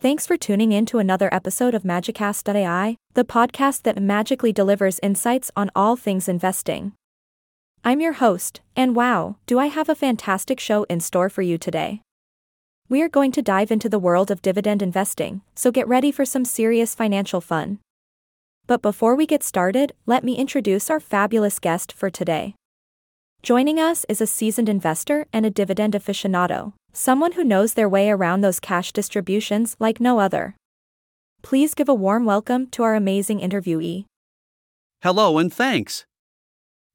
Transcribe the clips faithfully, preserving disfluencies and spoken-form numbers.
Thanks for tuning in to another episode of Magicast dot A I, the podcast that magically delivers insights on all things investing. I'm your host, and wow, do I have a fantastic show in store for you today. We are going to dive into the world of dividend investing, so get ready for some serious financial fun. But before we get started, let me introduce our fabulous guest for today. Joining us is a seasoned investor and a dividend aficionado, someone who knows their way around those cash distributions like no other. Please give a warm welcome to our amazing interviewee. Hello and thanks.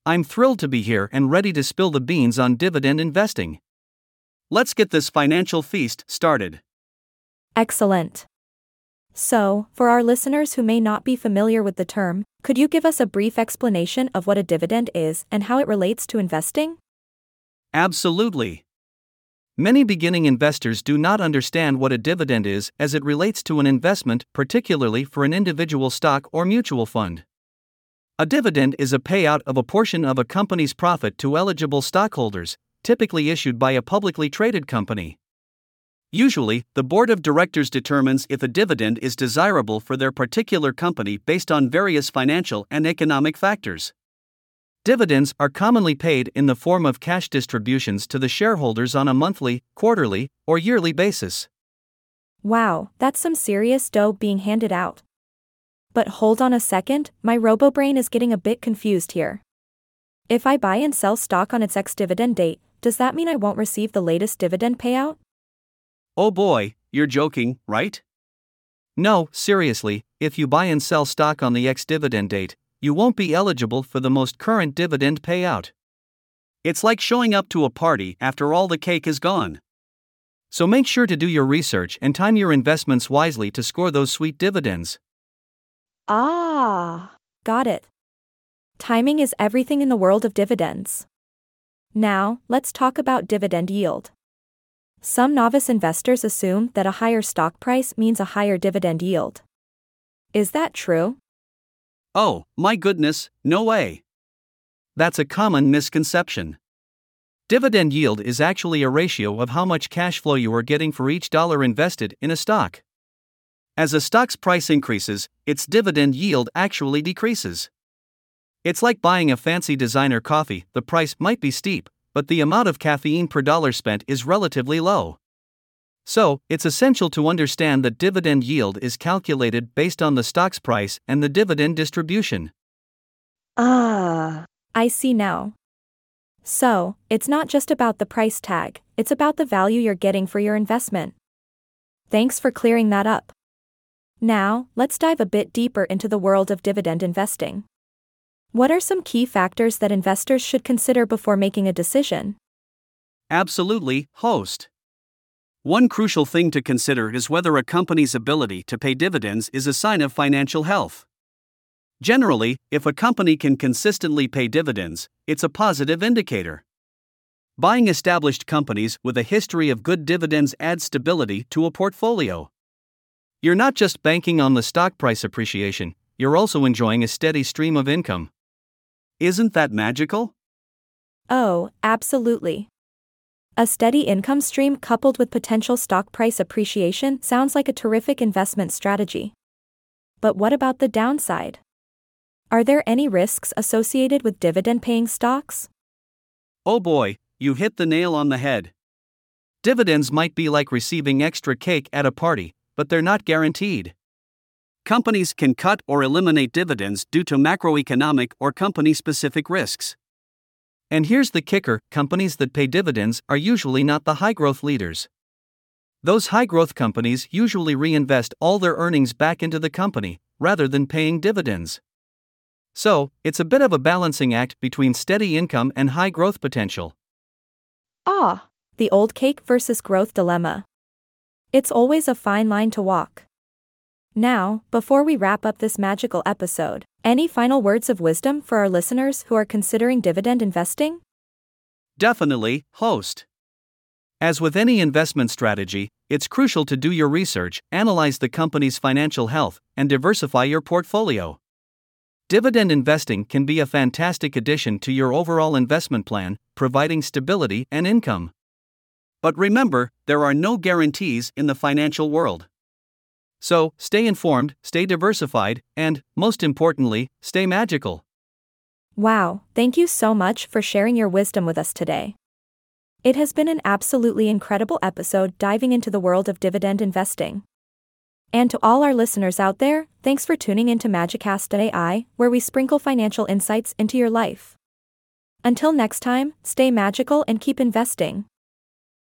I'm thrilled to be here and ready to spill the beans on dividend investing. Let's get this financial feast started. Excellent. So, for our listeners who may not be familiar with the term, could you give us a brief explanation of what a dividend is and how it relates to investing? Absolutely. Many beginning investors do not understand what a dividend is as it relates to an investment, particularly for an individual stock or mutual fund. A dividend is a payout of a portion of a company's profit to eligible stockholders, typically issued by a publicly traded company. Usually, the board of directors determines if a dividend is desirable for their particular company based on various financial and economic factors. Dividends are commonly paid in the form of cash distributions to the shareholders on a monthly, quarterly, or yearly basis. Wow, that's some serious dough being handed out. But hold on a second, my robo-brain is getting a bit confused here. If I buy and sell stock on its ex-dividend date, does that mean I won't receive the latest dividend payout? Oh boy, you're joking, right? No, seriously, if you buy and sell stock on the ex-dividend date, you won't be eligible for the most current dividend payout. It's like showing up to a party after all the cake is gone. So make sure to do your research and time your investments wisely to score those sweet dividends. Ah, got it. Timing is everything in the world of dividends. Now, let's talk about dividend yield. Some novice investors assume that a higher stock price means a higher dividend yield. Is that true? Oh, my goodness, no way. That's a common misconception. Dividend yield is actually a ratio of how much cash flow you are getting for each dollar invested in a stock. As a stock's price increases, its dividend yield actually decreases. It's like buying a fancy designer coffee, the price might be steep, but the amount of caffeine per dollar spent is relatively low. So, it's essential to understand that dividend yield is calculated based on the stock's price and the dividend distribution. Ah, I see now. So, it's not just about the price tag, it's about the value you're getting for your investment. Thanks for clearing that up. Now, let's dive a bit deeper into the world of dividend investing. What are some key factors that investors should consider before making a decision? Absolutely, host. One crucial thing to consider is whether a company's ability to pay dividends is a sign of financial health. Generally, if a company can consistently pay dividends, it's a positive indicator. Buying established companies with a history of good dividends adds stability to a portfolio. You're not just banking on the stock price appreciation, you're also enjoying a steady stream of income. Isn't that magical? Oh, absolutely. A steady income stream coupled with potential stock price appreciation sounds like a terrific investment strategy. But what about the downside? Are there any risks associated with dividend-paying stocks? Oh boy, you hit the nail on the head. Dividends might be like receiving extra cake at a party, but they're not guaranteed. Companies can cut or eliminate dividends due to macroeconomic or company-specific risks. And here's the kicker, companies that pay dividends are usually not the high-growth leaders. Those high-growth companies usually reinvest all their earnings back into the company, rather than paying dividends. So, it's a bit of a balancing act between steady income and high-growth potential. Ah, the old cake versus growth dilemma. It's always a fine line to walk. Now, before we wrap up this magical episode, any final words of wisdom for our listeners who are considering dividend investing? Definitely, host. As with any investment strategy, it's crucial to do your research, analyze the company's financial health, and diversify your portfolio. Dividend investing can be a fantastic addition to your overall investment plan, providing stability and income. But remember, there are no guarantees in the financial world. So, stay informed, stay diversified, and, most importantly, stay magical. Wow, thank you so much for sharing your wisdom with us today. It has been an absolutely incredible episode diving into the world of dividend investing. And to all our listeners out there, thanks for tuning into Magicast dot A I, where we sprinkle financial insights into your life. Until next time, stay magical and keep investing.